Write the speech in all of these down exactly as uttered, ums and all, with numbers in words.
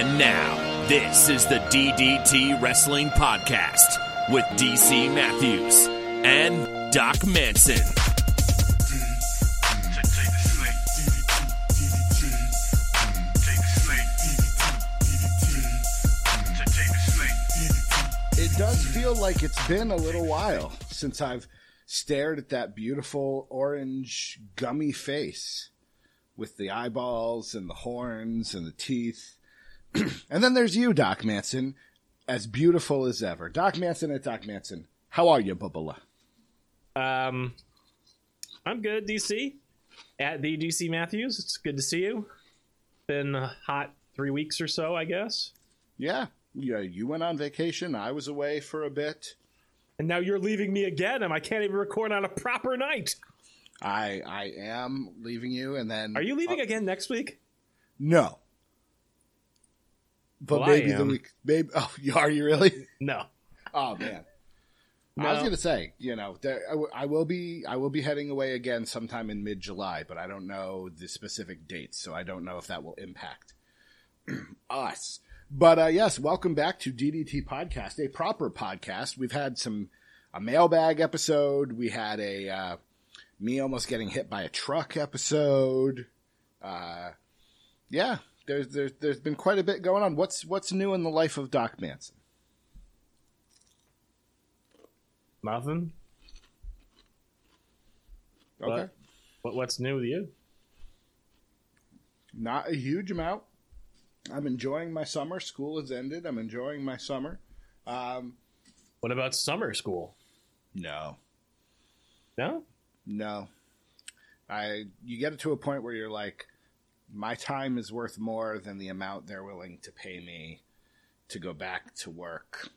And now, this is the D D T Wrestling Podcast with D C Matthews and Doc Manson. It does feel like it's been a little while since I've stared at that beautiful orange gummy face with the eyeballs and the horns and the teeth. And then there's you, Doc Manson, as beautiful as ever. Doc Manson at Doc Manson. How are you, Bubba? Um, I'm good, D C. At the D C Matthews, it's good to see you. Been a hot three weeks or so, I guess. Yeah. Yeah, you went on vacation. I was away for a bit. And now you're leaving me again, and I can't even record on a proper night. I I am leaving you, and then... Are you leaving uh, again next week? No. But well, maybe the week... Maybe, oh, are you really? No. Oh, man. No. I was going to say, you know, there, I, w- I will be I will be heading away again sometime in mid-July, but I don't know the specific dates, so I don't know if that will impact us. But, uh, yes, welcome back to D D T Podcast, a proper podcast. We've had some a mailbag episode. We had a uh, me almost getting hit by a truck episode. Uh, yeah, there's, there's there's been quite a bit going on. What's what's new in the life of Doc Manson? Nothing. Okay. What what's new with you? Not a huge amount. I'm enjoying my summer. School has ended. I'm enjoying my summer. Um, what about summer school? No. No? No. I you get it to a point where you're like, my time is worth more than the amount they're willing to pay me to go back to work.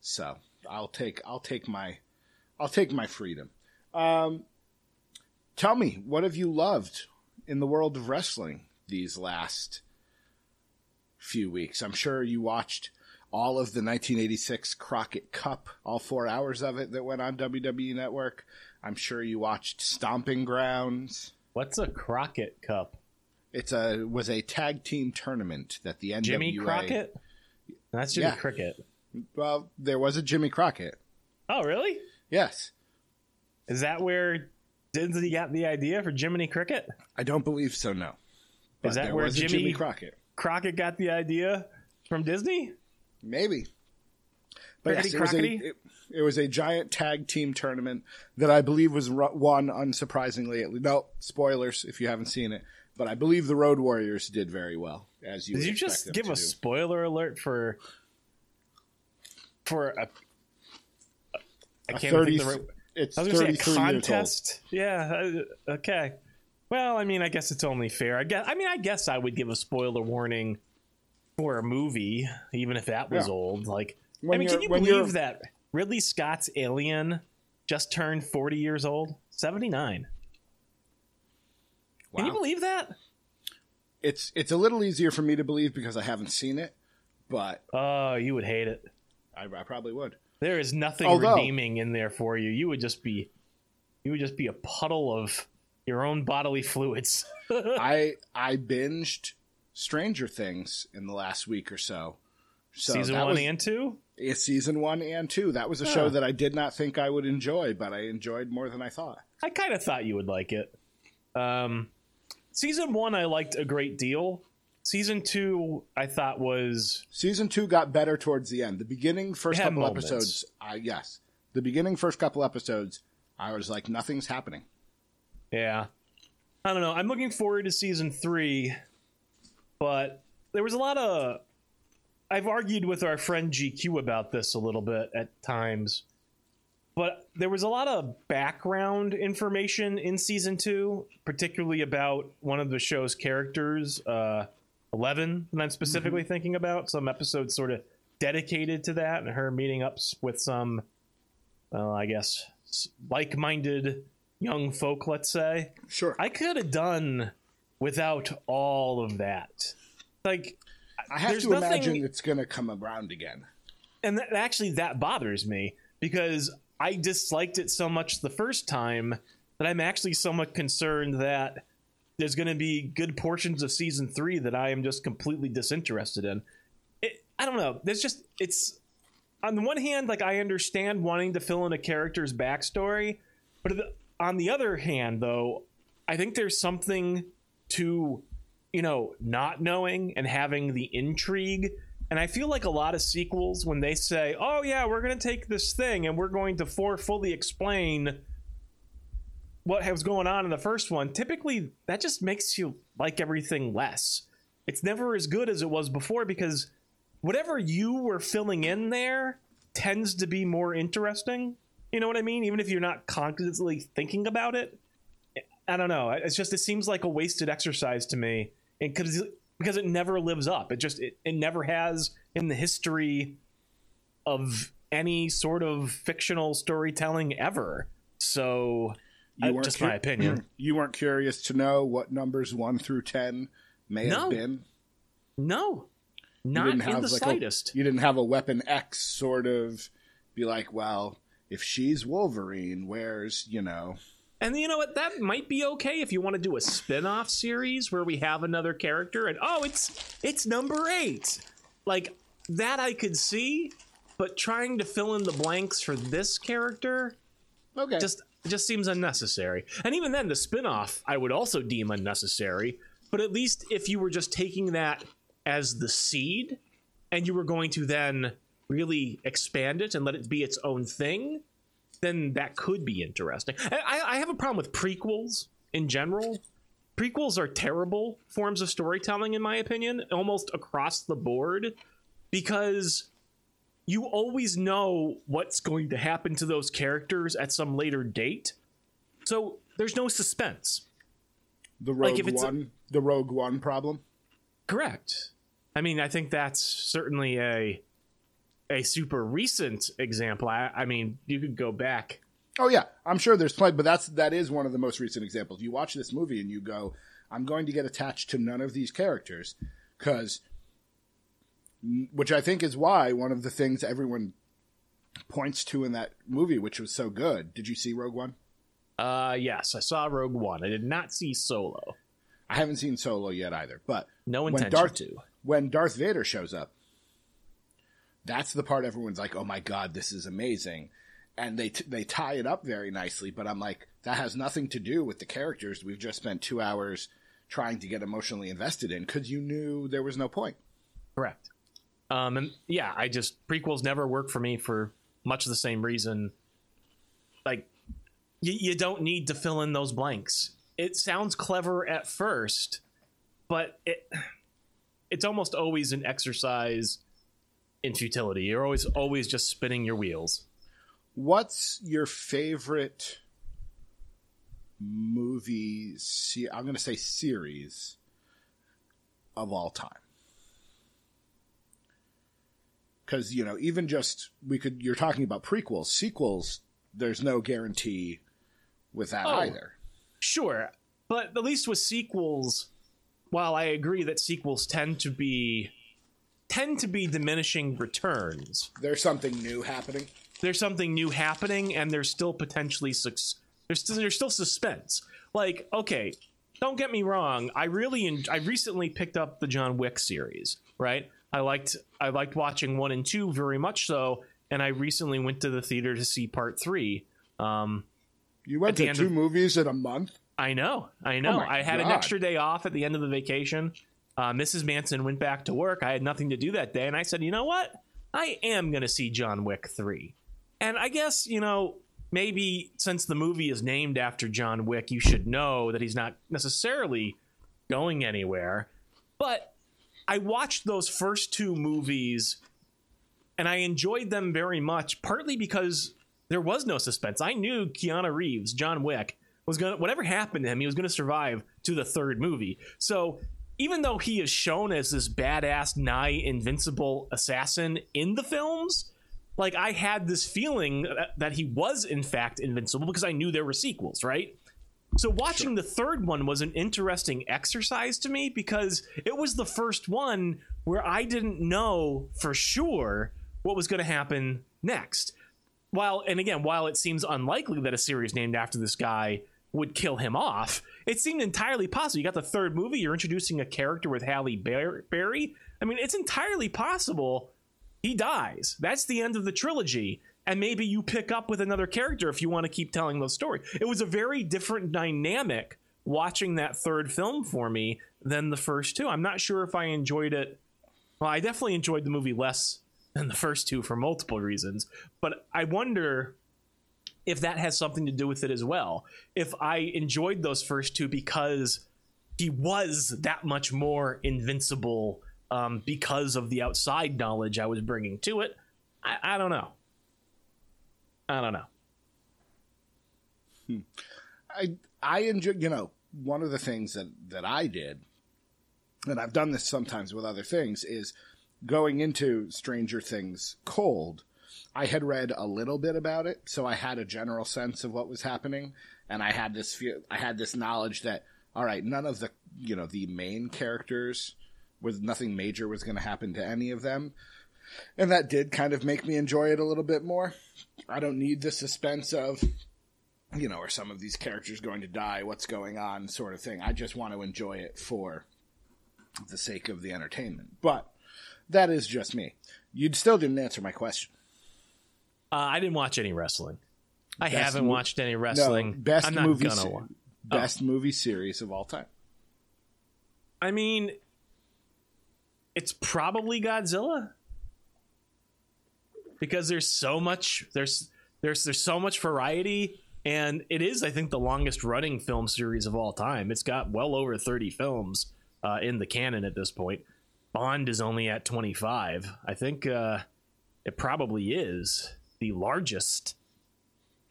So I'll take I'll take my I'll take my freedom. Um, tell me, what have you loved in the world of wrestling these last few weeks? I'm sure you watched all of the nineteen eighty-six Crockett Cup, all four hours of it that went on W W E Network. I'm sure you watched Stomping Grounds. What's a Crockett Cup? It's a was a tag team tournament that the N W A. Jimmy Crockett? That's Jimmy yeah. Cricket. Well, there was a Jimmy Crockett. Oh, really? Yes. Is that where Dinsey got the idea for Jiminy Cricket? I don't believe so. No. But is that there where was Jimmy, Jimmy Crockett? Crockett got the idea from Disney? Maybe. But yes, it, was a, it, it was a giant tag team tournament that I believe was won, unsurprisingly. At least, no, spoilers if you haven't seen it. But I believe the Road Warriors did very well. As you Did you just give a do. spoiler alert for for a, a, I a can't thirty, think the, it's I was gonna say a contest? Yeah, okay. Well, I mean, I guess it's only fair. I guess. I mean, I guess I would give a spoiler warning for a movie, even if that was yeah. old. Like, when I mean, can you believe you're... that Ridley Scott's Alien just turned forty years old? seventy-nine. Wow. Can you believe that? It's it's a little easier for me to believe because I haven't seen it, but oh, you would hate it. I, I probably would. There is nothing Although... redeeming in there for you. You would just be, you would just be a puddle of your own bodily fluids. I I binged Stranger Things in the last week or so. so season one was, and two? It's season one and two. That was a yeah. show that I did not think I would enjoy, but I enjoyed more than I thought. I kind of thought you would like it. Um, season one I liked a great deal. Season two I thought was... Season two got better towards the end. The beginning first couple moments. episodes... I, yes. The beginning first couple episodes, I was like, nothing's happening. Yeah. I don't know. I'm looking forward to season three, but there was a lot of... I've argued with our friend G Q about this a little bit at times, but there was a lot of background information in season two, particularly about one of the show's characters, uh, Eleven, that I'm specifically mm-hmm. thinking about. Some episodes sort of dedicated to that and her meeting up with some, uh, I guess, like-minded young folk, let's say. Sure. I could have done without all of that. Like, I have to nothing... imagine it's going to come around again. And that, actually, that bothers me because I disliked it so much the first time that I'm actually somewhat concerned that there's going to be good portions of season three that I am just completely disinterested in. It, I don't know. There's just, it's on the one hand, like I understand wanting to fill in a character's backstory, but on the other hand, though, I think there's something to, you know, not knowing and having the intrigue. And I feel like a lot of sequels, when they say, oh yeah, we're going to take this thing and we're going to for fully explain what was going on in the first one, typically that just makes you like everything less. It's never as good as it was before, because whatever you were filling in there tends to be more interesting. You know what I mean? Even if you're not consciously thinking about it. I don't know. It's just, it seems like a wasted exercise to me. And because because it never lives up. It just, it, it never has in the history of any sort of fictional storytelling ever. So you I, just cu- my opinion. You weren't curious to know what numbers one through ten may no. have been? No, not in the like slightest. A, you didn't have a Weapon X sort of be like, well, if she's Wolverine, where's, you know... And you know what? That might be okay if you want to do a spin-off series where we have another character and, oh, it's it's number eight. Like, that I could see, but trying to fill in the blanks for this character okay. just just seems unnecessary. And even then, the spin-off I would also deem unnecessary, but at least if you were just taking that as the seed and you were going to then really expand it and let it be its own thing, then that could be interesting. I, I have a problem with prequels in general. Prequels are terrible forms of storytelling, in my opinion, almost across the board, because you always know what's going to happen to those characters at some later date. So there's no suspense. The Rogue like One, a, the Rogue One problem. Correct. I mean, I think that's certainly a. a super recent example. I, I mean, you could go back. Oh yeah, I'm sure there's plenty, but that's that is one of the most recent examples. You watch this movie and you go, I'm going to get attached to none of these characters, because which I think is why one of the things everyone points to in that movie, which was so good. Did you see Rogue One? Uh yes, I saw Rogue One. I did not see Solo. I haven't seen Solo yet either, but no intention when Darth, to. When Darth Vader shows up, that's the part everyone's like, oh my God, this is amazing. And they t- they tie it up very nicely. But I'm like, that has nothing to do with the characters we've just spent two hours trying to get emotionally invested in, because you knew there was no point. Correct. Um, and yeah, I just, prequels never work for me for much the same reason. Like, y- you don't need to fill in those blanks. It sounds clever at first, but it it's almost always an exercise in futility. You're always always just spinning your wheels. What's your favorite movie se- I'm going to say series of all time? Because, you know, even just we could you're talking about prequels, sequels, there's no guarantee with that oh, either. Sure, but at least with sequels, while I agree that sequels tend to be tend to be diminishing returns, there's something new happening. There's something new happening, and there's still potentially su- there's still, there's still suspense. Like, okay, don't get me wrong. I really en- I recently picked up the John Wick series. Right, I liked I liked watching one and two very much so, and I recently went to the theater to see part three. Um, you went to two of- movies in a month. I know, I know. Oh I had God. an extra day off at the end of the vacation. Uh, Missus Manson went back to work. I had nothing to do that day, and I said, you know what? I am going to see John Wick three. And I guess, you know, maybe since the movie is named after John Wick, you should know that he's not necessarily going anywhere. But I watched those first two movies, and I enjoyed them very much, partly because there was no suspense. I knew Keanu Reeves, John Wick, was going to, whatever happened to him, he was going to survive to the third movie. So even though he is shown as this badass, nigh invincible assassin in the films, like, I had this feeling that he was, in fact, invincible, because I knew there were sequels, right? So watching sure. the third one was an interesting exercise to me, because it was the first one where I didn't know for sure what was going to happen next. While, and again, while it seems unlikely that a series named after this guy would kill him off. It seemed entirely possible. You got the third movie, you're introducing a character with Halle Berry. I mean, it's entirely possible he dies. That's the end of the trilogy. And maybe you pick up with another character if you want to keep telling those stories. It was a very different dynamic watching that third film for me than the first two. I'm not sure if I enjoyed it. Well, I definitely enjoyed the movie less than the first two for multiple reasons. But I wonder if that has something to do with it as well. If I enjoyed those first two because he was that much more invincible um, because of the outside knowledge I was bringing to it. I, I don't know. I don't know. Hmm. I I enjoy, you know, one of the things that, that I did, and I've done this sometimes with other things, is going into Stranger Things cold. I had read a little bit about it, so I had a general sense of what was happening, and I had this feel, I had this knowledge that, all right, none of the, you know, the main characters, with nothing major was going to happen to any of them. And that did kind of make me enjoy it a little bit more. I don't need the suspense of, you know, are some of these characters going to die? What's going on? Sort of thing. I just want to enjoy it for the sake of the entertainment. But that is just me. You still didn't answer my question. Uh, I didn't watch any wrestling. I best haven't mo- watched any wrestling. No, best I'm not movie gonna se- watch. Best oh. movie series of all time. I mean, it's probably Godzilla. Because there's so much there's there's there's so much variety, and it is, I think, the longest running film series of all time. It's got well over thirty films uh, in the canon at this point. Bond is only at twenty-five. I think uh, it probably is the largest,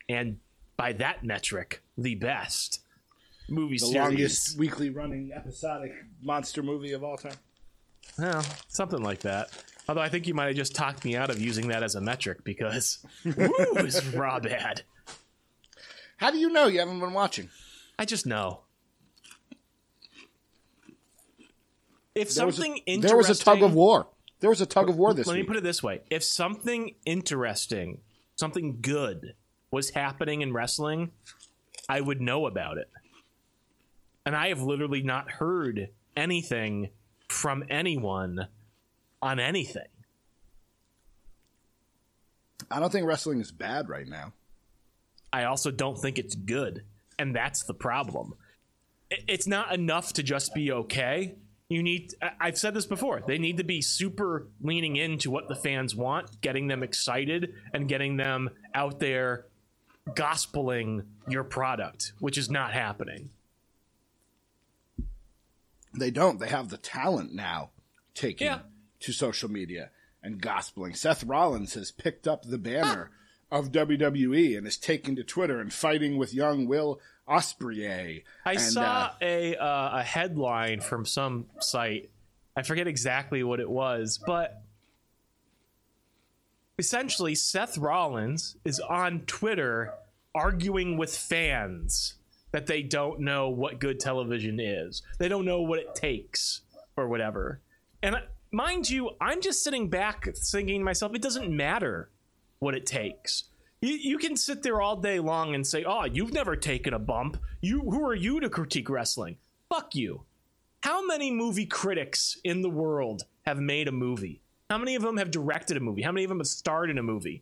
and by that metric, the best movie the series. The longest weekly running episodic monster movie of all time. Well, something like that. Although I think you might have just talked me out of using that as a metric because, woo, it's raw bad. How do you know you haven't been watching? I just know. If there something was a, interesting... There was a tug of war. There was a tug of war this let week. Let me put it this way. If something interesting, something good was happening in wrestling, I would know about it. And I have literally not heard anything from anyone on anything. I don't think wrestling is bad right now. I also don't think it's good, and that's the problem. It's not enough to just be okay. You need, I've said this before, they need to be super leaning into what the fans want, getting them excited and getting them out there gospeling your product, which is not happening. They don't. They have the talent now taking yeah. to social media and gospeling. Seth Rollins has picked up the banner ah. of W W E and is taking to Twitter and fighting with young Will Ospreay. I and, saw uh, a uh, a headline from some site. I forget exactly what it was, but essentially Seth Rollins is on Twitter arguing with fans that they don't know what good television is. They don't know what it takes or whatever. And mind you, I'm just sitting back thinking to myself, it doesn't matter what it takes. You, you can sit there all day long and say, oh, you've never taken a bump. You, who are you to critique wrestling? Fuck you. How many movie critics in the world have made a movie? How many of them have directed a movie? How many of them have starred in a movie?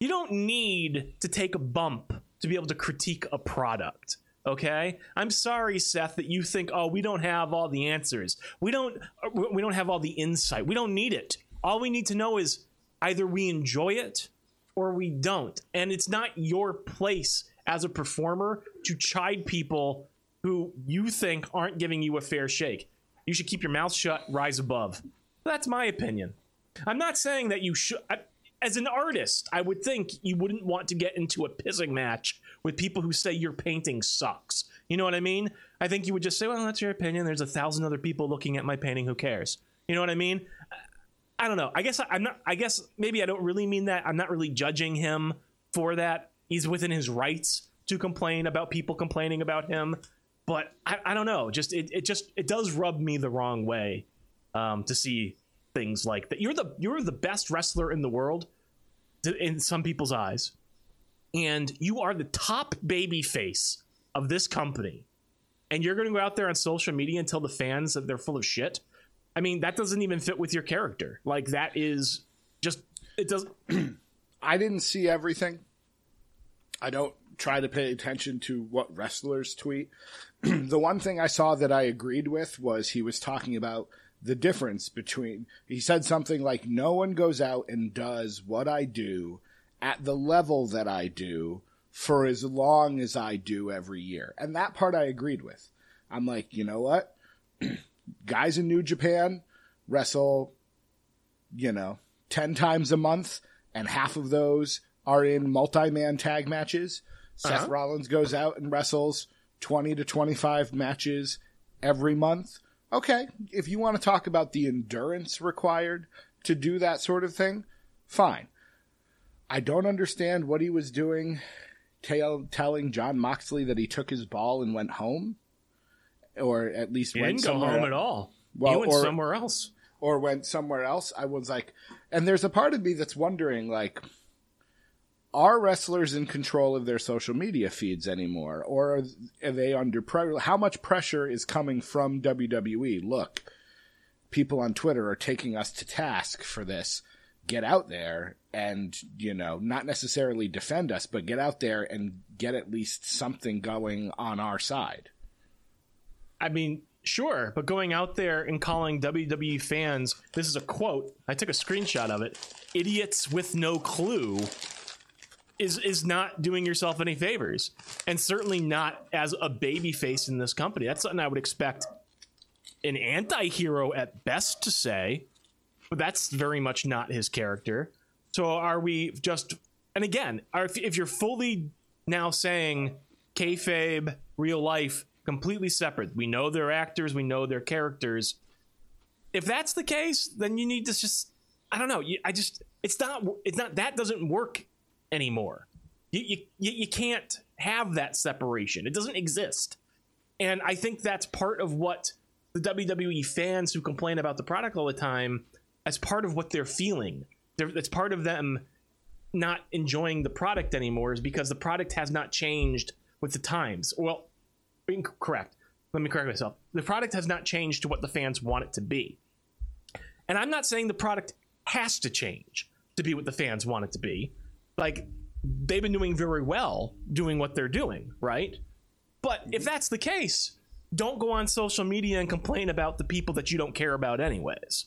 You don't need to take a bump to be able to critique a product, okay? I'm sorry, Seth, that you think, oh, we don't have all the answers. We don't we don't have all the insight. We don't need it. All we need to know is either we enjoy it or we don't. And it's not your place as a performer to chide people who you think aren't giving you a fair shake. You should keep your mouth shut, rise above. That's my opinion. I'm not saying that you should... I, As an artist, I would think you wouldn't want to get into a pissing match with people who say your painting sucks. You know what I mean? I think you would just say, well, that's your opinion. There's a thousand other people looking at my painting. Who cares? You know what I mean? I don't know. I guess I'm not, I guess maybe I don't really mean that. I'm not really judging him for that. He's within his rights to complain about people complaining about him. But I, I don't know. Just it, it just it does rub me the wrong way um, to see things like that. You're the you're the best wrestler in the world to, in some people's eyes, and you are the top baby face of this company, and you're going to go out there on social media and tell the fans that they're full of shit. I mean, that doesn't even fit with your character. Like, that is just, it doesn't. I didn't see everything. I don't try to pay attention to what wrestlers tweet. The one thing I saw that I agreed with was he was talking about the difference between, he said something like, no one goes out and does what I do at the level that I do for as long as I do every year. And that part I agreed with. I'm like, you know what? Guys in New Japan wrestle, you know, ten times a month, and half of those are in multi-man tag matches. Uh-huh. Seth Rollins goes out and wrestles twenty to twenty-five matches every month. Okay, if you want to talk about the endurance required to do that sort of thing, fine. I don't understand what he was doing tell, telling John Moxley that he took his ball and went home. Or at least he went didn't somewhere go home else. At all. Well, he went or, somewhere else. Or went somewhere else. I was like, and there's a part of me that's wondering, like, are wrestlers in control of their social media feeds anymore? Or are they under pressure? How much pressure is coming from W W E? Look, people on Twitter are taking us to task for this. Get out there and, you know, not necessarily defend us, but get out there and get at least something going on our side. I mean, sure, but going out there and calling W W E fans, this is a quote, I took a screenshot of it, idiots with no clue, is is not doing yourself any favors, and certainly not as a babyface in this company. That's something I would expect an anti-hero at best to say, but that's very much not his character. So are we just, and again, are, if, if you're fully now saying kayfabe, real life, completely separate. We know their actors. We know their characters. If that's the case, then you need to just, I don't know. You, I just, it's not, it's not, that doesn't work anymore. You, you, you can't have that separation. It doesn't exist. And I think that's part of what the W W E fans who complain about the product all the time, as part of what they're feeling. They're, it's part of them not enjoying the product anymore is because the product has not changed with the times. Well, Correct. Let me correct myself. The product has not changed to what the fans want it to be. And I'm not saying the product has to change to be what the fans want it to be. Like, they've been doing very well doing what they're doing, right? But if that's the case, don't go on social media and complain about the people that you don't care about anyways,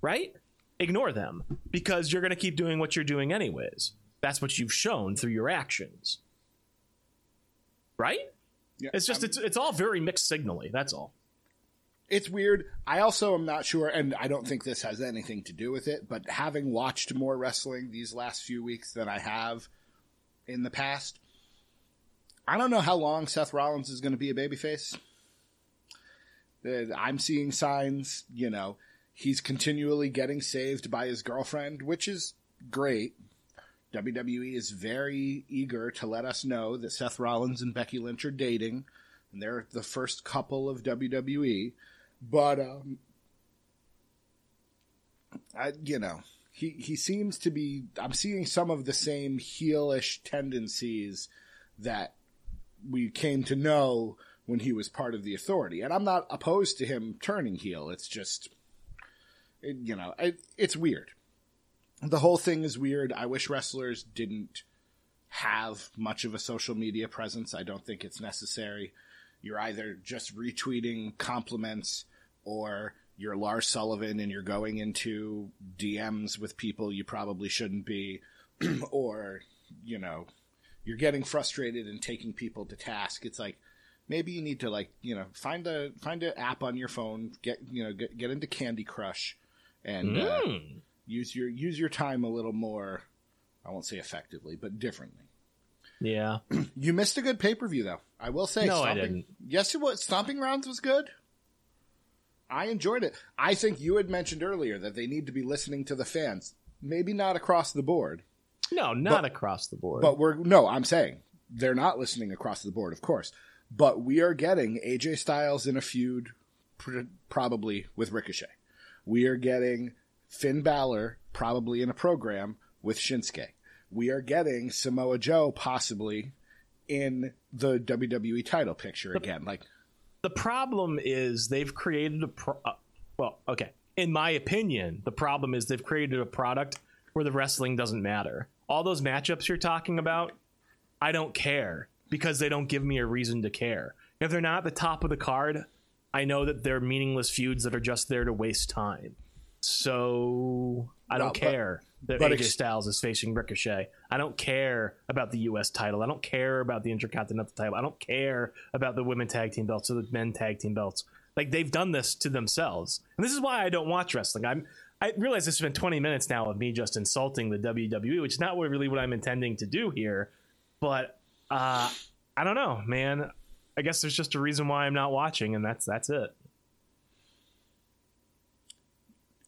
right? Ignore them, because you're going to keep doing what you're doing anyways. That's what you've shown through your actions, right? Yeah, it's just, I'm, it's it's all very mixed signally. That's all. It's weird. I also am not sure, and I don't think this has anything to do with it, but having watched more wrestling these last few weeks than I have in the past, I don't know how long Seth Rollins is going to be a babyface. I'm seeing signs, you know, he's continually getting saved by his girlfriend, which is great. W W E is very eager to let us know that Seth Rollins and Becky Lynch are dating, and they're the first couple of W W E. But, um, I, you know, he, he seems to be, I'm seeing some of the same heelish tendencies that we came to know when he was part of the Authority. And I'm not opposed to him turning heel. It's just, it, you know, it, it's weird. The whole thing is weird. I wish wrestlers didn't have much of a social media presence. I don't think it's necessary. You're either just retweeting compliments, or you're Lars Sullivan and you're going into D Ms with people you probably shouldn't be, or, you know, you're getting frustrated and taking people to task. It's like, maybe you need to, like, you know, find a, find an app on your phone, get, you know, get, get into Candy Crush and, mm. uh, Use your use your time a little more, I won't say effectively, but differently. Yeah. You missed a good pay-per-view, though. I will say. No, stomping, I didn't. Yes, it was. Stomping Grounds was good. I enjoyed it. I think you had mentioned earlier that they need to be listening to the fans. Maybe not across the board. No, not but, across the board. But we're No, I'm saying they're not listening across the board, of course. But we are getting A J Styles in a feud, probably, with Ricochet. We are getting Finn Balor, probably in a program with Shinsuke. We are getting Samoa Joe, possibly, in the W W E title picture again. Like, the problem is they've created a pro- uh, well, okay. In my opinion, the problem is they've created a product where the wrestling doesn't matter. All those matchups you're talking about, I don't care because they don't give me a reason to care. If they're not at the top of the card, I know that they're meaningless feuds that are just there to waste time. So I don't well, care but, that but A J ex- Styles is facing Ricochet. I don't care about the U S title. I don't care about the Intercontinental title. I don't care about the women tag team belts or the men tag team belts. Like, they've done this to themselves. And this is why I don't watch wrestling. I'm, I realize this has been twenty minutes now of me just insulting the W W E, which is not really what I'm intending to do here. But uh, I don't know, man. I guess there's just a reason why I'm not watching, and that's that's it.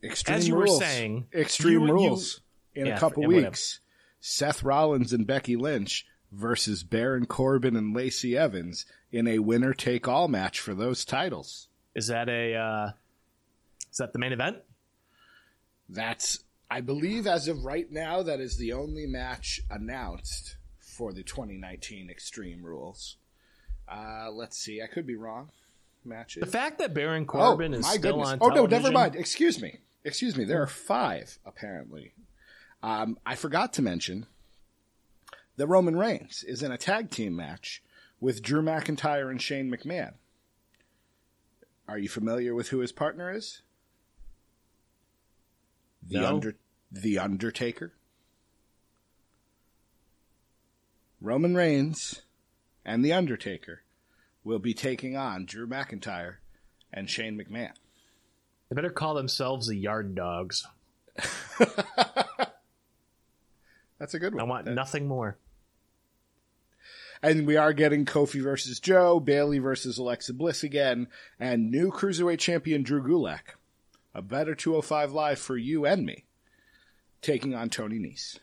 Extreme As you rules. were saying, Extreme you, Rules you, in yeah, a couple weeks. Whatever. Seth Rollins and Becky Lynch versus Baron Corbin and Lacey Evans in a winner-take-all match for those titles. Is that a uh, is that the main event? That's, I believe, as of right now, that is the only match announced for the twenty nineteen Extreme Rules. Uh, let's see. I could be wrong. Matches. The fact that Baron Corbin oh, is still goodness. on television. Oh, no, never mind. Excuse me. Excuse me. There are five, apparently. Um, I forgot to mention that Roman Reigns is in a tag team match with Drew McIntyre and Shane McMahon. Are you familiar with who his partner is? The no. under the Undertaker. Roman Reigns and the Undertaker will be taking on Drew McIntyre and Shane McMahon. They better call themselves the Yard Dogs. That's a good one. I want that. nothing more. And we are getting Kofi versus Joe, Bayley versus Alexa Bliss again, and new Cruiserweight champion Drew Gulak. A better two oh five Live for you and me, taking on Tony Nese.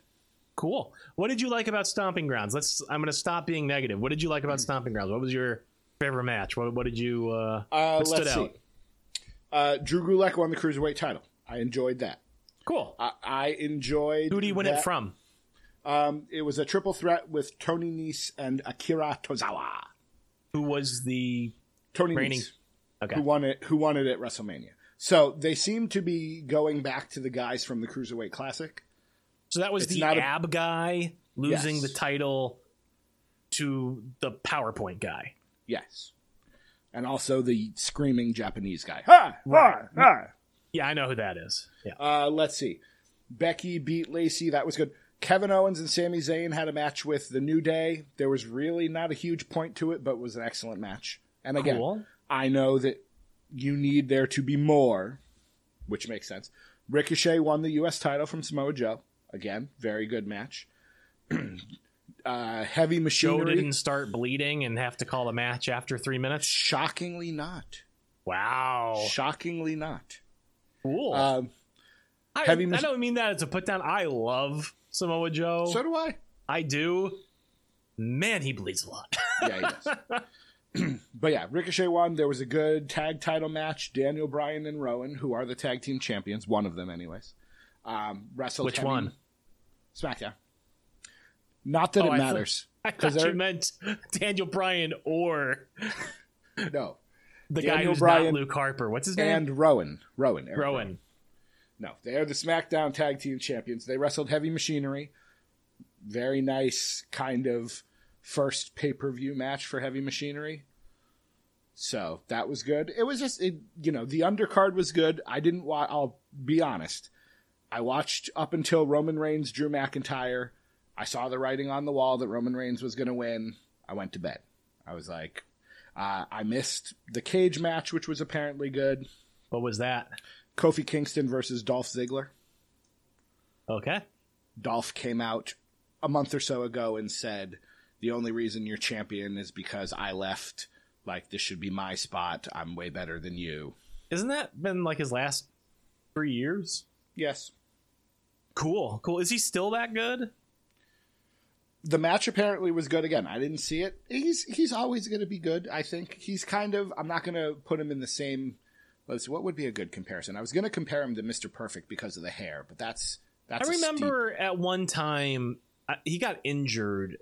Cool. What did you like about Stomping Grounds? Let's. I'm going to stop being negative. What did you like about Stomping Grounds? What was your favorite match? What, what did you uh, uh, what stood let's out? See. Uh, Drew Gulak won the Cruiserweight title. I enjoyed that. Cool. I, I enjoyed. Who did he win that. it from? Um, it was a triple threat with Tony Nese and Akira Tozawa. Who was the Tony reigning? Nese, okay. Who won it? Who won it at WrestleMania? So they seem to be going back to the guys from the Cruiserweight Classic. So that was it's the ab a... guy losing yes. the title to the PowerPoint guy. Yes. And also the screaming Japanese guy. Ha! Right. Ha! Ha! Yeah, I know who that is. Yeah. Uh, let's see. Becky beat Lacey. That was good. Kevin Owens and Sami Zayn had a match with The New Day. There was really not a huge point to it, but it was an excellent match. And again, cool. I know that you need there to be more, which makes sense. Ricochet won the U S title from Samoa Joe. Again, very good match. uh, heavy machinery. Joe didn't start bleeding and have to call a match after three minutes? Shockingly not. Wow. Shockingly not. Cool. Um, I, heavy ma- I don't mean that as a put down. I love Samoa Joe. So do I. I do. Man, he bleeds a lot. Yeah, he does. But yeah, Ricochet won. There was a good tag title match. Daniel Bryan and Rowan, who are the tag team champions, one of them anyways, um, wrestled. Which heavy... one? SmackDown. Not that oh, it matters. I thought, I thought you meant Daniel Bryan or... No. The Daniel guy who's Bryan not Luke Harper. What's his name? And Rowan. Rowan. Eric Rowan. Rowan. No, they are the SmackDown tag team champions. They wrestled Heavy Machinery. Very nice kind of... first pay-per-view match for Heavy Machinery. So that was good. It was just, it, you know, the undercard was good. I didn't watch, I'll be honest. I watched up until Roman Reigns, Drew McIntyre. I saw the writing on the wall that Roman Reigns was going to win. I went to bed. I was like, uh, I missed the cage match, which was apparently good. What was that? Kofi Kingston versus Dolph Ziggler. Okay. Dolph came out a month or so ago and said, the only reason you're champion is because I left. Like, this should be my spot. I'm way better than you. Isn't that been like his last three years? Yes. Cool. Cool. Is he still that good? The match apparently was good again. I didn't see it. He's he's always going to be good, I think. He's kind of... I'm not going to put him in the same... Let's see, what would be a good comparison? I was going to compare him to Mister Perfect because of the hair, but that's... that's I remember steep... at one time, he got injured...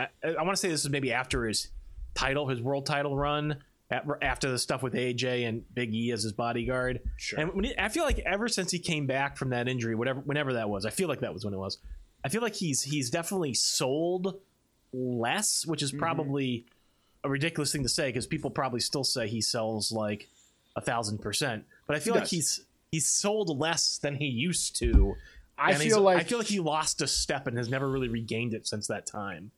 I, I want to say this is maybe after his title, his world title run, at, after the stuff with A J and Big E as his bodyguard. Sure. And when he, I feel like ever since he came back from that injury, whatever, whenever that was, I feel like that was when it was. I feel like he's he's definitely sold less, which is probably mm-hmm. a ridiculous thing to say because people probably still say he sells like a thousand percent. But I feel he like does. he's he's sold less than he used to. I and feel like I feel like he lost a step and has never really regained it since that time.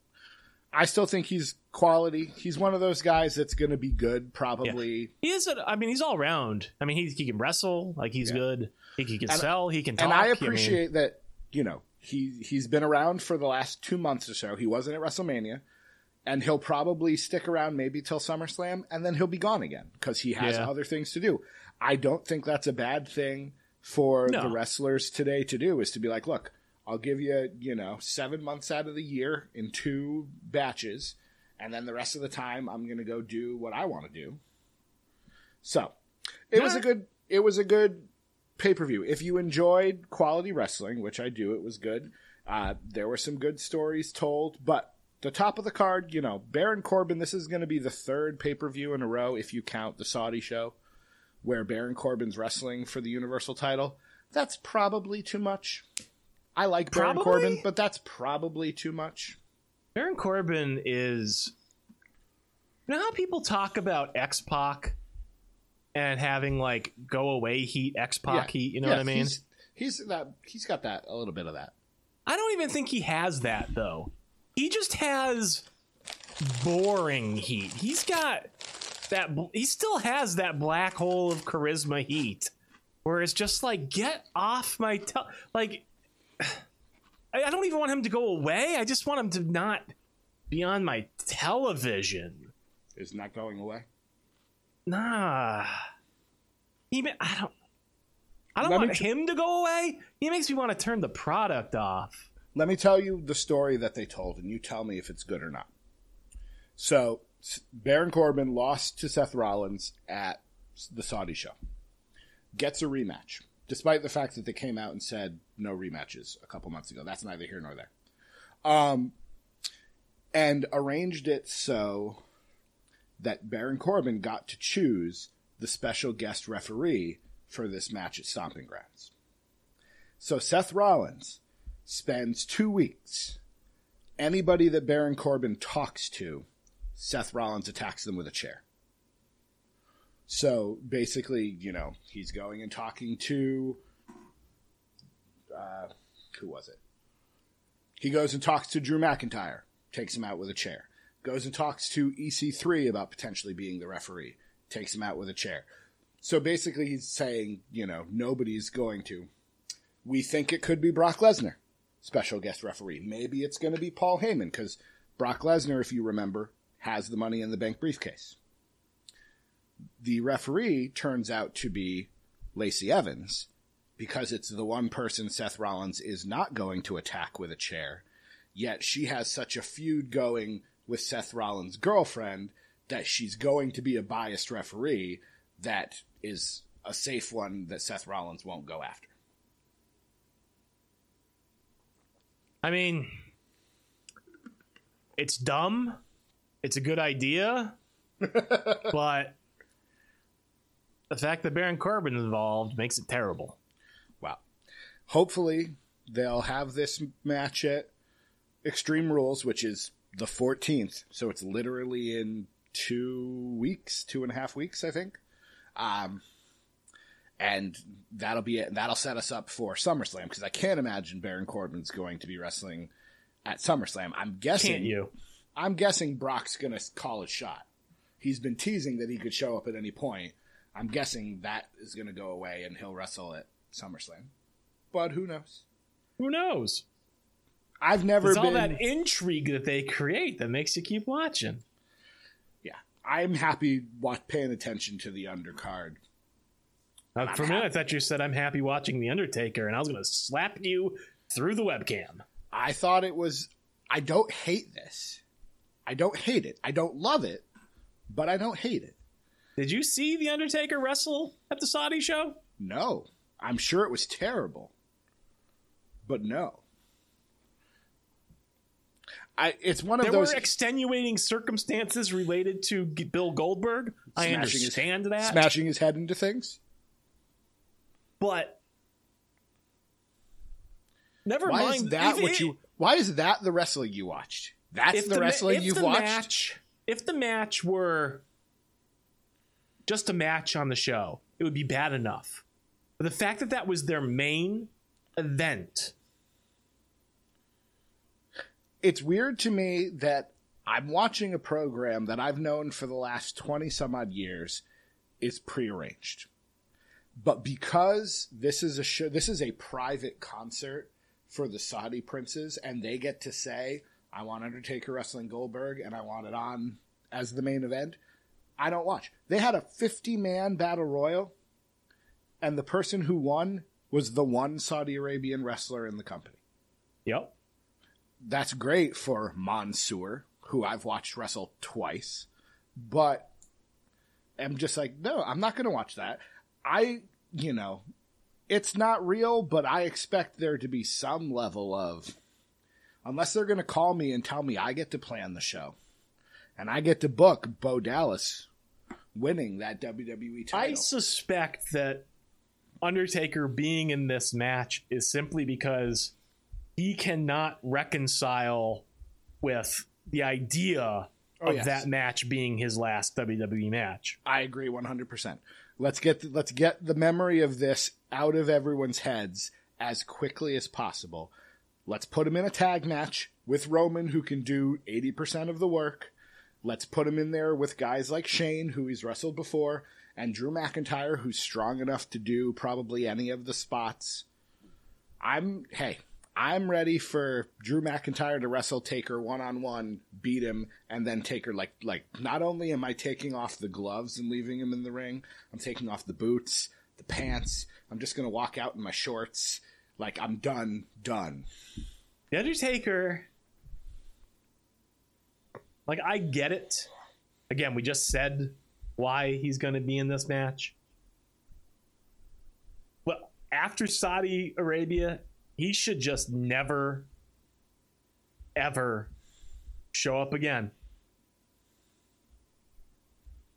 I still think he's quality. He's one of those guys that's going to be good, probably. Yeah. He is. A, I mean, he's all around. I mean, he he can wrestle. Like he's yeah. good. He, he can and, sell. He can talk. And I appreciate I mean, that. You know, he he's been around for the last two months or so. He wasn't at WrestleMania, and he'll probably stick around maybe till SummerSlam, and then he'll be gone again because he has yeah. other things to do. I don't think that's a bad thing for no. the wrestlers today to do, is to be like, look, I'll give you, you know, seven months out of the year in two batches, and then the rest of the time I'm going to go do what I want to do. So it yeah. was a good, it was a good pay-per-view. If you enjoyed quality wrestling, which I do, it was good. Uh, there were some good stories told, but the top of the card, you know, Baron Corbin, this is going to be the third pay-per-view in a row, if you count the Saudi show, where Baron Corbin's wrestling for the Universal title. That's probably too much. I like Baron probably? Corbin, but that's probably too much. Baron Corbin is... You know how people talk about X-Pac and having, like, go-away heat, X-Pac yeah. heat, you know yeah, what I mean? He's he's, that, he's got that, a little bit of that. I don't even think he has that, though. He just has boring heat. He's got... that he still has that black hole of charisma heat where it's just like, get off my tel- like I, I don't even want him to go away. I just want him to not be on my television. It's not going away. Nah, even I don't I don't Let want t- him to go away. He makes me want to turn the product off. Let me tell you the story that they told, and you tell me if it's good or not. So Baron Corbin lost to Seth Rollins at the Saudi show. Gets a rematch, despite the fact that they came out and said no rematches a couple months ago. That's neither here nor there. Um, and arranged it so that Baron Corbin got to choose the special guest referee for this match at Stomping Grounds. So Seth Rollins spends two weeks. Anybody that Baron Corbin talks to, Seth Rollins attacks them with a chair. So basically, you know, he's going and talking to, uh, who was it? He goes and talks to Drew McIntyre, takes him out with a chair. Goes and talks to E C three about potentially being the referee, takes him out with a chair. So basically he's saying, you know, nobody's going to. We think it could be Brock Lesnar, special guest referee. Maybe it's going to be Paul Heyman, because Brock Lesnar, if you remember, has the Money in the Bank briefcase. The referee turns out to be Lacey Evans, because it's the one person Seth Rollins is not going to attack with a chair, yet she has such a feud going with Seth Rollins' girlfriend that she's going to be a biased referee that is a safe one that Seth Rollins won't go after. I mean, it's dumb. It's a good idea, but the fact that Baron Corbin is involved makes it terrible. Wow. Hopefully, they'll have this match at Extreme Rules, which is the fourteenth. So it's literally in two weeks, two and a half weeks, I think. Um, and that'll be it. That'll set us up for SummerSlam, because I can't imagine Baron Corbin's going to be wrestling at SummerSlam. I'm guessing. Can't you? I'm guessing Brock's going to call his shot. He's been teasing that he could show up at any point. I'm guessing that is going to go away and he'll wrestle at SummerSlam. But who knows? Who knows? I've never There's been... all that intrigue that they create that makes you keep watching. Yeah. I'm happy watch, paying attention to the undercard. Uh, for me, I thought you said I'm happy watching The Undertaker, and I was going to slap you through the webcam. I thought it was... I don't hate this. I don't hate it. I don't love it, but I don't hate it. Did you see The Undertaker wrestle at the Saudi show? No. I'm sure it was terrible, but no. I, it's one of there those were extenuating circumstances related to G- Bill Goldberg I smashing his hand that smashing his head into things. But never why mind is that if, what it, you why is that the wrestling you watched? That's the, the wrestling ma- you've the watched. Match, if the match were just a match on the show, it would be bad enough. But the fact that that was their main event. It's weird to me that I'm watching a program that I've known for the last twenty some odd years is prearranged. But because this is a show, this is a private concert for the Saudi princes, and they get to say, I want Undertaker wrestling Goldberg, and I want it on as the main event, I don't watch. They had a fifty-man battle royal, and the person who won was the one Saudi Arabian wrestler in the company. Yep. That's great for Mansoor, who I've watched wrestle twice, but I'm just like, no, I'm not going to watch that. I, you know, it's not real, but I expect there to be some level of, unless they're going to call me and tell me I get to plan the show and I get to book Bo Dallas winning that W W E title. I suspect that Undertaker being in this match is simply because he cannot reconcile with the idea oh, of yes. that match being his last W W E match. I agree one hundred percent. Let's get the, let's get the memory of this out of everyone's heads as quickly as possible. Let's put him in a tag match with Roman, who can do eighty percent of the work. Let's put him in there with guys like Shane, who he's wrestled before, and Drew McIntyre, who's strong enough to do probably any of the spots. I'm, hey... I'm ready for Drew McIntyre to wrestle Taker one-on-one, beat him, and then Taker, like, like. Not only am I taking off the gloves and leaving him in the ring, I'm taking off the boots, the pants. I'm just going to walk out in my shorts. Like, I'm done, done. The Undertaker, like, I get it. Again, we just said why he's going to be in this match. Well, after Saudi Arabia... he should just never, ever show up again.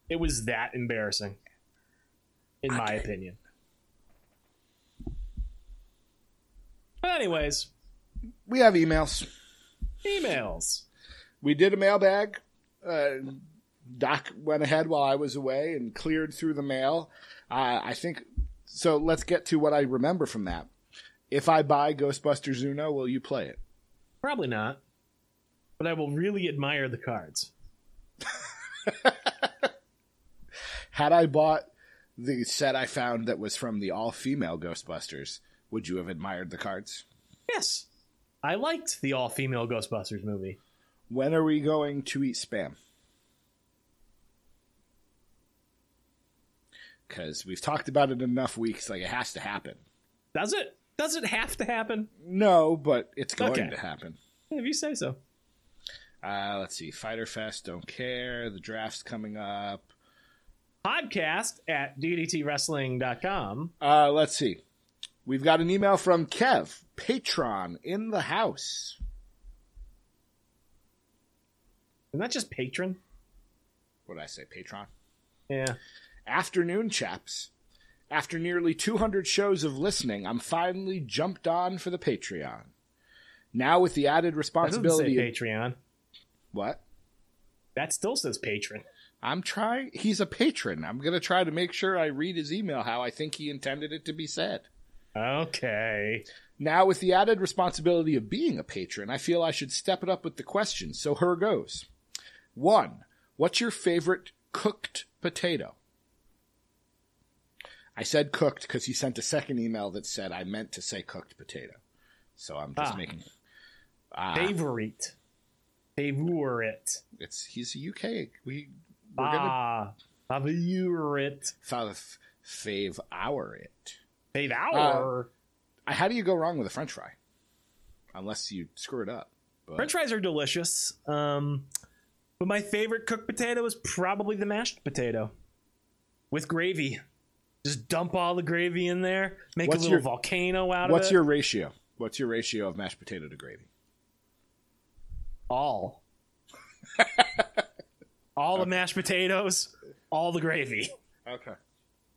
It was that embarrassing, in my opinion. But anyways. We have emails. Emails. We did a mailbag. Uh, Doc went ahead while I was away and cleared through the mail. Uh, I think, so let's get to what I remember from that. If I buy Ghostbusters Uno, will you play it? Probably not. But I will really admire the cards. Had I bought the set I found that was from the all-female Ghostbusters, would you have admired the cards? Yes. I liked the all-female Ghostbusters movie. When are we going to eat Spam? Because we've talked about it enough weeks, like it has to happen. Does it? Does it have to happen? No, but it's going okay. to happen. If you say so. Uh, let's see. Fighter Fest, don't care. The draft's coming up. Podcast at D D T wrestling dot com. Uh, let's see. We've got an email from Kev, Patron in the house. Isn't that just patron? What did I say? Patron? Yeah. Afternoon, chaps. After nearly two hundred shows of listening, I'm finally jumped on for the Patreon. Now with the added responsibility... That doesn't say Patreon. What? That still says patron. I'm trying... He's a patron. I'm going to try to make sure I read his email how I think he intended it to be said. Okay. Now with the added responsibility of being a patron, I feel I should step it up with the questions. So here goes. One, what's your favorite cooked potato? I said cooked because he sent a second email that said I meant to say cooked potato. So I'm just ah. making... Ah. Favorite. Favorite. It's, he's a U K. We, we're ah, gonna, favorite. Fav, fave our it. Fave our? Uh, how do you go wrong with a French fry? Unless you screw it up. But. French fries are delicious. Um, but my favorite cooked potato is probably the mashed potato. With gravy. Just dump all the gravy in there, make what's a little your, volcano out of it. What's your ratio? What's your ratio of mashed potato to gravy? all. All okay. The mashed potatoes, all the gravy. Okay.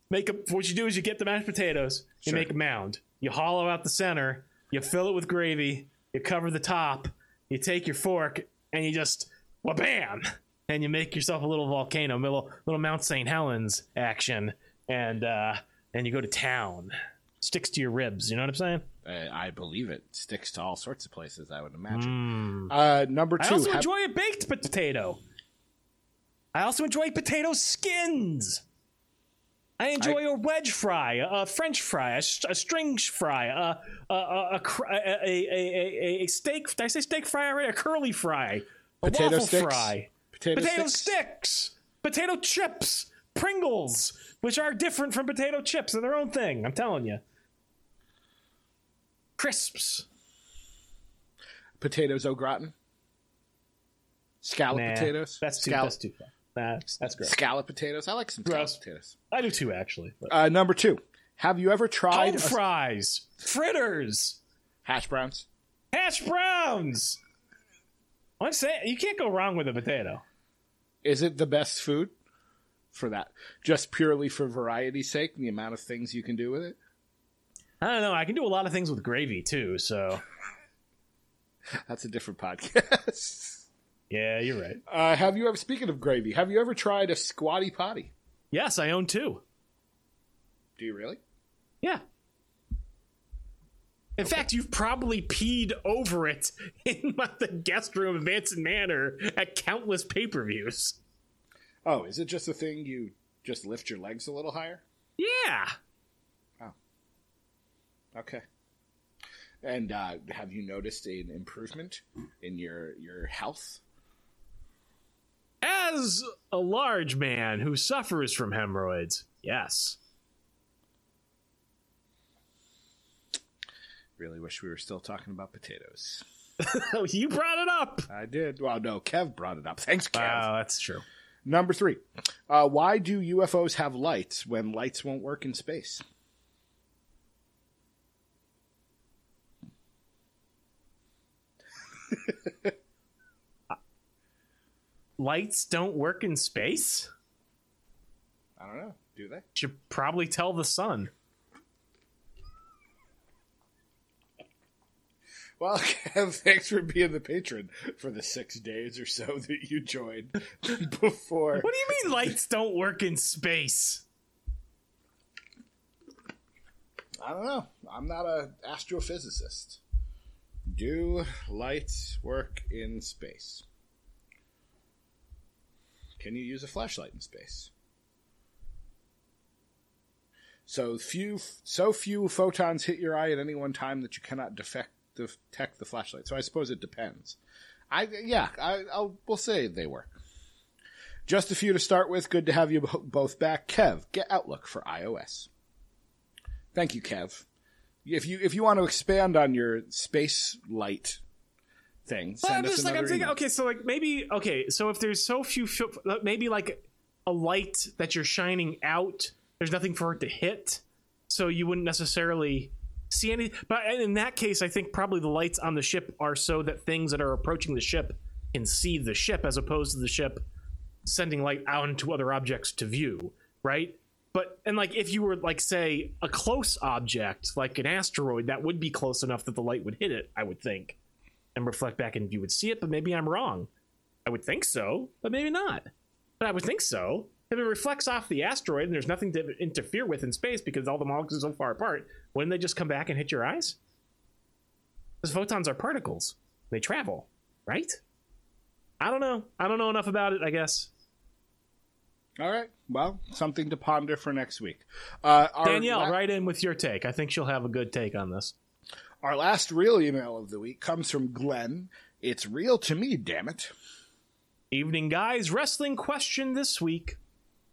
Make a, what you do is you get the mashed potatoes, you sure. make a mound. You hollow out the center, you fill it with gravy, you cover the top, you take your fork, and you just, wha-bam! And you make yourself a little volcano, little, little Mount Saint Helens action, and uh, and you go to town. Sticks to your ribs, you know what I'm saying? Uh, I believe it. Sticks to all sorts of places, I would imagine. Mm. Uh, number two. I also have... enjoy a baked potato. I also enjoy potato skins. I enjoy I... a wedge fry, a French fry, a, sh- a string fry, a a a a, cr- a, a, a, a steak. Did I say steak fry already? A curly fry, a potato waffle sticks. fry, potato, potato sticks. sticks, potato chips, Pringles, which are different from potato chips. They're their own thing. I'm telling you. Crisps, potatoes au gratin, scallop nah, potatoes. That's too. Scallop. That's too far. Nah, that's gross. Scallop potatoes. I like some gross. Scallop potatoes. I do too, actually. Uh, number two, have you ever tried a... fries, fritters, hash browns? Hash browns. I'm saying you can't go wrong with a potato. Is it the best food for that? Just purely for variety's sake, and the amount of things you can do with it. I don't know. I can do a lot of things with gravy, too, so... That's a different podcast. Yeah, you're right. Uh, have you ever... Speaking of gravy, have you ever tried a squatty potty? Yes, I own two. Do you really? Yeah. In okay. fact, you've probably peed over it in the guest room of Manson Manor at countless pay-per-views. Oh, is it just a thing you just lift your legs a little higher? Yeah. Okay. And uh, have you noticed an improvement in your, your health? As a large man who suffers from hemorrhoids, yes. Really wish we were still talking about potatoes. You brought it up. I did. Well, no, Kev brought it up. Thanks, Kev. Wow, that's true. Number three. Uh, why do U F Os have lights when lights won't work in space? Lights don't work in space? I don't know. Do they? Should probably tell the sun. Well, Kev, thanks for being the patron for the six days or so that you joined before. What do you mean lights don't work in space? I don't know. I'm not an astrophysicist. Do lights work in space? Can you use a flashlight in space? So few, so few photons hit your eye at any one time that you cannot defect, detect the flashlight. So I suppose it depends. I yeah, I I'll, we'll say they work. Just a few to start with. Good to have you both back, Kev. Get Outlook for iOS. Thank you, Kev. If you if you want to expand on your space light thing, send well, I'm us just like I'm thinking. Email. Okay, so like maybe okay, so if there's so few, maybe like a light that you're shining out, there's nothing for it to hit, so you wouldn't necessarily see any. But in that case, I think probably the lights on the ship are so that things that are approaching the ship can see the ship, as opposed to the ship sending light out into other objects to view, right? But, and like, if you were, like, say, a close object, like an asteroid, that would be close enough that the light would hit it, I would think, and reflect back and you would see it, but maybe I'm wrong. I would think so, but maybe not. But I would think so. If it reflects off the asteroid and there's nothing to interfere with in space because all the molecules are so far apart, wouldn't they just come back and hit your eyes? Because photons are particles. They travel, right? I don't know. I don't know enough about it, I guess. All right. Well, something to ponder for next week. Uh, Danielle, la- write in with your take. I think she'll have a good take on this. Our last real email of the week comes from Glenn. It's real to me, damn it. Evening, guys. Wrestling question this week.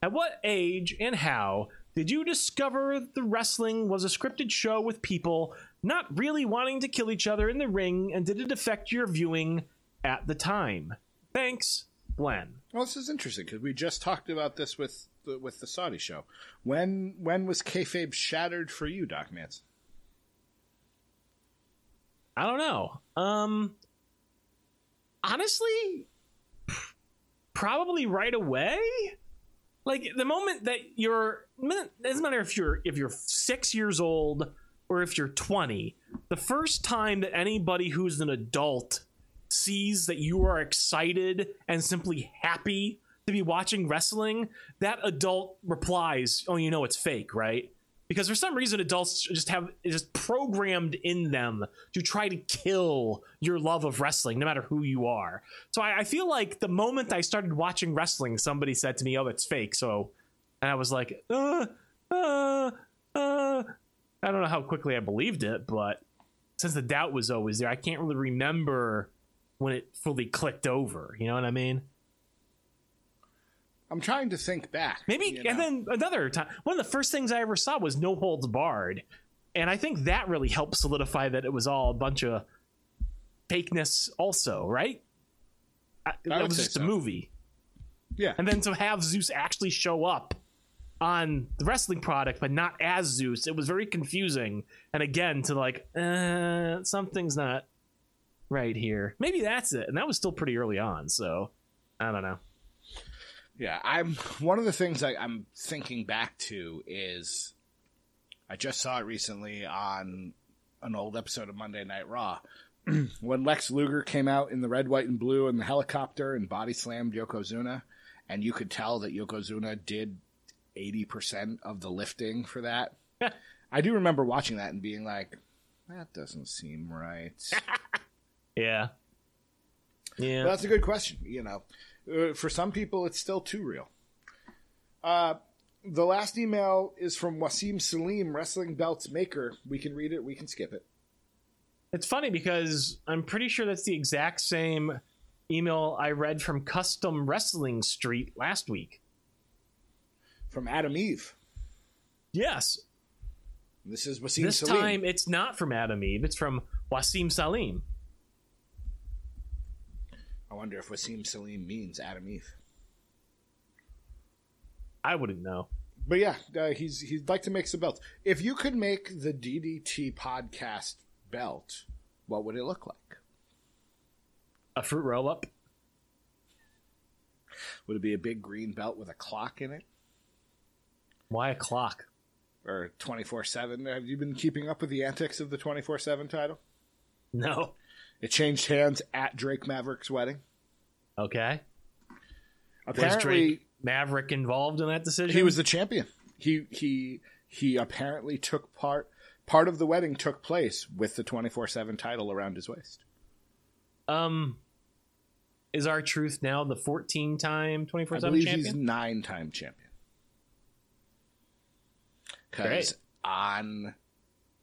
At what age and how did you discover the wrestling was a scripted show with people not really wanting to kill each other in the ring, and did it affect your viewing at the time? Thanks, Glenn. Well, this is interesting because we just talked about this with the, with the Saudi show. When when was kayfabe shattered for you, Doc Manson? I don't know. Um, honestly, probably right away. Like the moment that you're, it doesn't matter if you're if you're six years old or if you're twenty, the first time that anybody who's an adult sees that you are excited and simply happy to be watching wrestling, that adult replies, "Oh, you know it's fake, right?" Because for some reason, adults just have it's just programmed in them to try to kill your love of wrestling, no matter who you are. So I, I feel like the moment I started watching wrestling, somebody said to me, "Oh, it's fake." So, and I was like, uh, uh, uh. I don't know how quickly I believed it, but since the doubt was always there, I can't really remember when it fully clicked over. You know what I mean? I'm trying to think back. Maybe, you know? And then another time, one of the first things I ever saw was No Holds Barred. And I think that really helped solidify that it was all a bunch of fakeness also, right? I, that was just so. A movie. Yeah. And then to have Zeus actually show up on the wrestling product, but not as Zeus, it was very confusing. And again, to like, uh, something's not right here. Maybe that's it. And that was still pretty early on. So I don't know. Yeah, I'm one of the things I, I'm thinking back to is I just saw it recently on an old episode of Monday Night Raw when Lex Luger came out in the red, white, and blue and the helicopter and body slammed Yokozuna, and you could tell that Yokozuna did eighty percent of the lifting for that. I do remember watching that and being like, that doesn't seem right. Yeah. Yeah. But that's a good question, you know. For some people, it's still too real. Uh, the last email is from Wasim Salim, Wrestling Belts Maker. We can read it. We can skip it. It's funny because I'm pretty sure that's the exact same email I read from Custom Wrestling Street last week. From Adam Eve. Yes. This is Wasim this Salim. This time, it's not from Adam Eve. It's from Wasim Salim. I wonder if Wasim Salim means Adam Eve. I wouldn't know. But yeah, uh, he's he'd like to make some belts. If you could make the D D T podcast belt, what would it look like? A fruit roll-up? Would it be a big green belt with a clock in it? Why a clock? Or twenty-four seven? Have you been keeping up with the antics of the twenty-four seven title? No. It changed hands at Drake Maverick's wedding. Okay. Apparently, was Drake Maverick involved in that decision? He was the champion. He he he apparently took part. Part of the wedding took place with the twenty-four seven title around his waist. Um, is R-Truth now the fourteen-time twenty-four seven champion? I believe champion? He's nine-time champion. Because on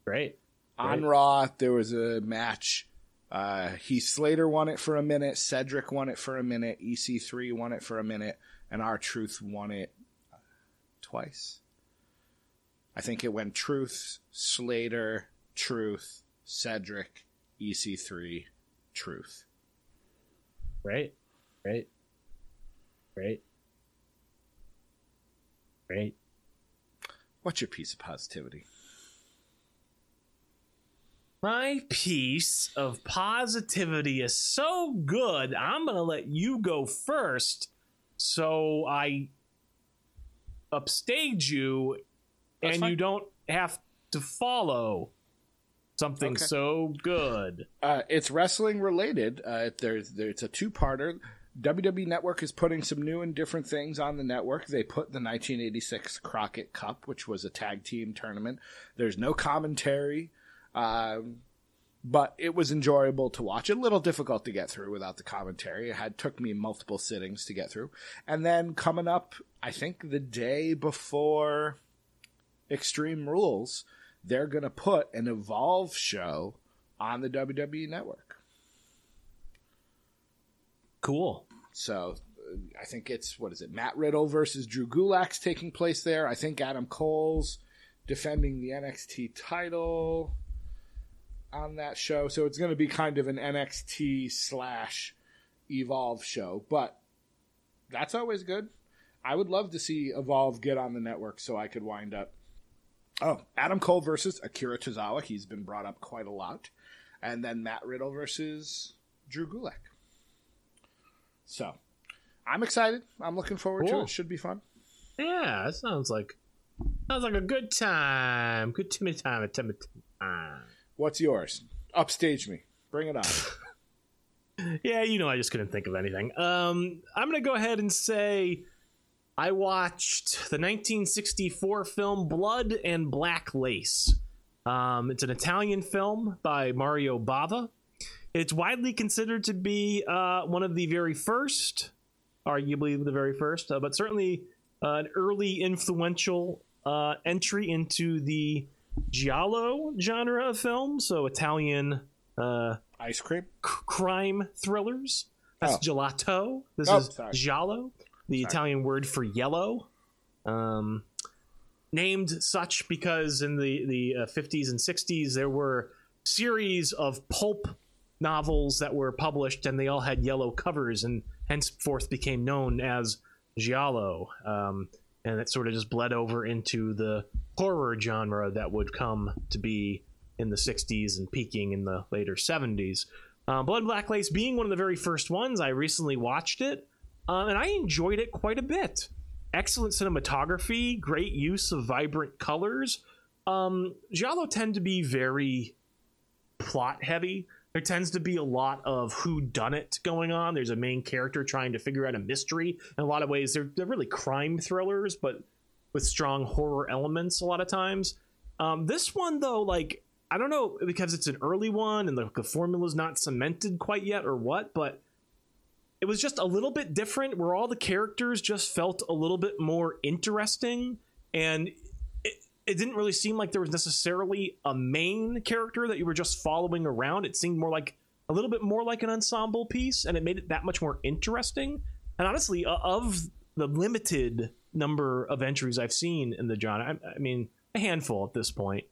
great on great. Raw there was a match. Uh, Heath Slater won it for a minute. Cedric won it for a minute. E C three won it for a minute. And R-Truth won it twice. I think it went Truth, Slater, Truth, Cedric, E C three, Truth. Right. Right. Right. Right. What's your piece of positivity? My piece of positivity is so good, I'm going to let you go first. So I upstage you, that's and fine. You don't have to follow something okay. So good. Uh, it's wrestling related. Uh, there's, there, it's a two-parter. W W E Network is putting some new and different things on the network. They put the nineteen eighty-six Crockett Cup, which was a tag team tournament. There's no commentary. Um, but it was enjoyable to watch. A little difficult to get through without the commentary. It had took me multiple sittings to get through. And then coming up, I think the day before Extreme Rules, they're going to put an Evolve show on the W W E Network. Cool. So I think it's, what is it? Matt Riddle versus Drew Gulak's taking place there. I think Adam Cole's defending the N X T title on that show, so it's going to be kind of an N X T slash Evolve show, but that's always good. I would love to see Evolve get on the network so I could wind up. Oh, Adam Cole versus Akira Tozawa. He's been brought up quite a lot. And then Matt Riddle versus Drew Gulak. So I'm excited. I'm looking forward cool. to it. Should be fun. Yeah, that sounds like sounds like a good time. Good timid time. A timid time. What's yours? Upstage me. Bring it on. Yeah, you know I just couldn't think of anything. Um, I'm gonna go ahead and say I watched the nineteen sixty-four film Blood and Black Lace. Um, it's an Italian film by Mario Bava. It's widely considered to be uh, one of the very first, arguably the very first, uh, but certainly uh, an early influential uh, entry into the giallo genre of film. So Italian uh, ice cream c- crime thrillers. That's oh. gelato. This oh, is sorry. giallo, the sorry. Italian word for yellow. Um, named such because in the, the uh, fifties and sixties, there were series of pulp novels that were published, and they all had yellow covers, and henceforth became known as giallo. Um, and it sort of just bled over into the horror genre that would come to be in the sixties and peaking in the later seventies. Uh, Blood and Black Lace being one of the very first ones, I recently watched it, um, and I enjoyed it quite a bit. Excellent cinematography, great use of vibrant colors. Um, giallo tend to be very plot heavy. There tends to be a lot of whodunit going on. There's a main character trying to figure out a mystery. In a lot of ways, they're, they're really crime thrillers, but with strong horror elements a lot of times. Um, this one, though, like, I don't know, because it's an early one and the, the formula's not cemented quite yet or what, but it was just a little bit different where all the characters just felt a little bit more interesting. And it didn't really seem like there was necessarily a main character that you were just following around. It seemed more like a little bit more like an ensemble piece, and it made it that much more interesting. And honestly, uh, of the limited number of entries I've seen in the genre, I, I mean, a handful at this point,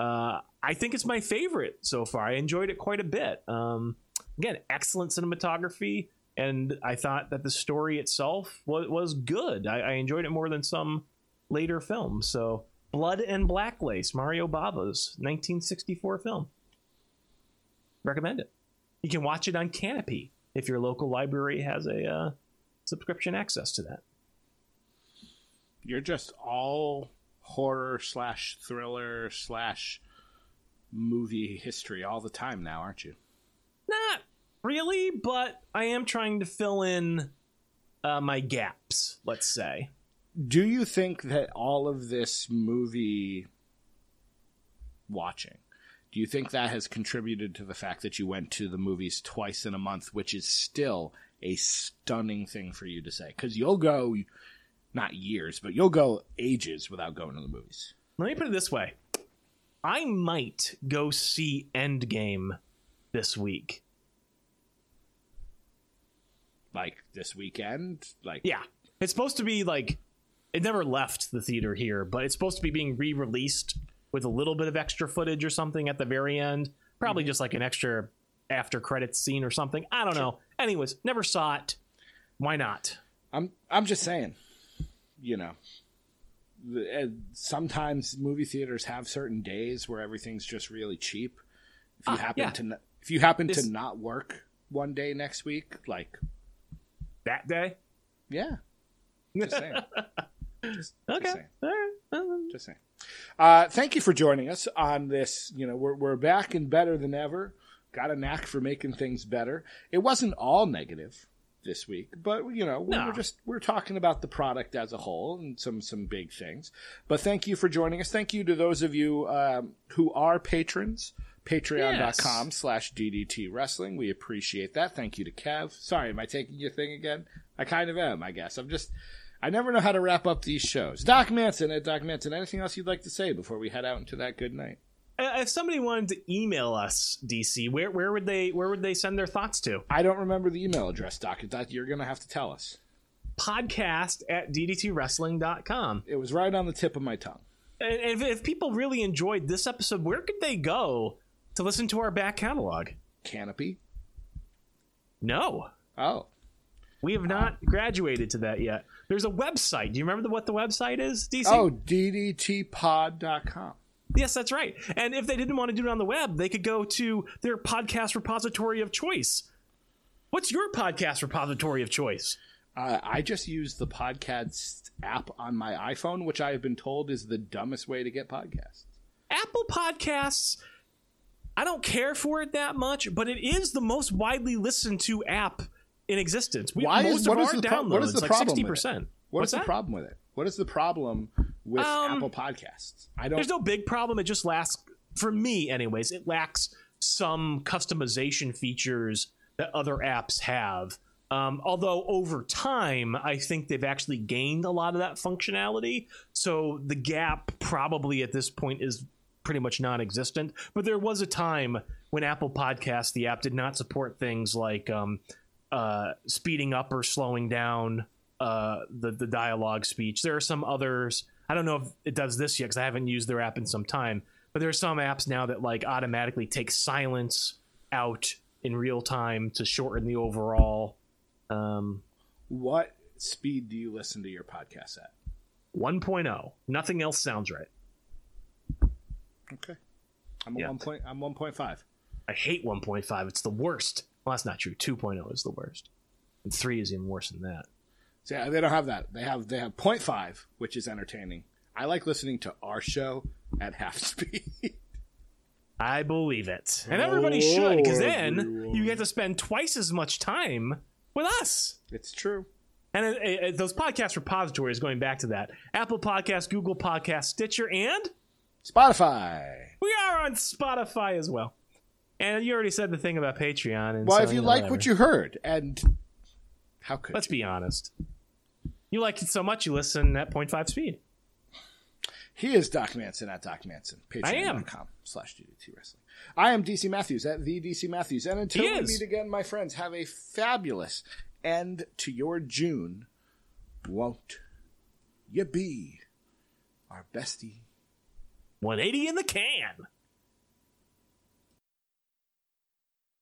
uh, I think it's my favorite so far. I enjoyed it quite a bit. Um, again, excellent cinematography. And I thought that the story itself was, was good. I, I enjoyed it more than some later films. So, Blood and Black Lace, Mario Bava's nineteen sixty-four film. Recommend it. You can watch it on Canopy if your local library has a uh, subscription access to that. You're just all horror slash thriller slash movie history all the time now, aren't you? Not really, but I am trying to fill in uh, my gaps, let's say. Do you think that all of this movie watching, do you think that has contributed to the fact that you went to the movies twice in a month, which is still a stunning thing for you to say? Because you'll go, not years, but you'll go ages without going to the movies. Let me put it this way. I might go see Endgame this week. Like this weekend? Like Yeah. It's supposed to be like... It never left the theater here, but it's supposed to be being re-released with a little bit of extra footage or something at the very end. Probably just like an extra after credits scene or something. I don't know. Anyways, never saw it. Why not? I'm I'm just saying, you know, sometimes movie theaters have certain days where everything's just really cheap. If you ah, happen yeah. to if you happen this... to not work one day next week, like that day, yeah, just saying. Just, okay. Just saying. All right. Just saying. Uh, thank you for joining us on this. You know, we're we're back and better than ever. Got a knack for making things better. It wasn't all negative this week, but you know, we no. we're just we're talking about the product as a whole and some some big things. But thank you for joining us. Thank you to those of you um, who are patrons. Patreon.com yes. slash DDT Wrestling. We appreciate that. Thank you to Kev. Sorry, am I taking your thing again? I kind of am. I guess I'm just. I never know how to wrap up these shows. Doc Manson at Doc Manson. Anything else you'd like to say before we head out into that good night? If somebody wanted to email us, D C, where where would they where would they send their thoughts to? I don't remember the email address, Doc. You're going to have to tell us. Podcast at D D T Wrestling dot com. It was right on the tip of my tongue. And if, if people really enjoyed this episode, where could they go to listen to our back catalog? Canopy? No. Oh. We have not graduated to that yet. There's a website. Do you remember the, what the website is, D C? Oh, D D T pod dot com. Yes, that's right. And if they didn't want to do it on the web, they could go to their podcast repository of choice. What's your podcast repository of choice? Uh, I just use the podcast app on my iPhone, which I have been told is the dumbest way to get podcasts. Apple Podcasts, I don't care for it that much, but it is the most widely listened to app in existence. We, Why most is, of what our is the downloads, pro- what is the like problem sixty percent. With what What's is the that? problem with it? What is the problem with um, Apple Podcasts? I don't. There's no big problem. It just lacks, for me anyways, it lacks some customization features that other apps have. Um, although over time, I think they've actually gained a lot of that functionality. So the gap probably at this point is pretty much non-existent. But there was a time when Apple Podcasts, the app, did not support things like um, uh, speeding up or slowing down uh, the, the dialogue speech. There are some others. I don't know if it does this yet because I haven't used their app in some time. But there are some apps now that like automatically take silence out in real time to shorten the overall. Um, what speed do you listen to your podcast at? one point oh. Nothing else sounds right. Okay. I'm yeah. one point, I'm one point five. I hate one point five. It's the worst. Well, that's not true. two point oh is the worst. And three is even worse than that. So yeah, they don't have that. They have they have zero point five, which is entertaining. I like listening to our show at half speed. I believe it. And everybody oh, should, because then everyone. you get to spend twice as much time with us. It's true. And it, it, it, those podcast repositories, going back to that, Apple Podcasts, Google Podcasts, Stitcher, and Spotify. We are on Spotify as well. And you already said the thing about Patreon. And well, so, if you, you know, like whatever. what you heard, and how could Let's you? be honest. You like it so much, you listen at zero point five speed. He is Doc Manson at Doc Manson. Patreon.com slash DDT Wrestling. I am D C Matthews at the D C Matthews. And until we meet again, my friends, have a fabulous end to your June. Won't you be our bestie? one eighty in the can.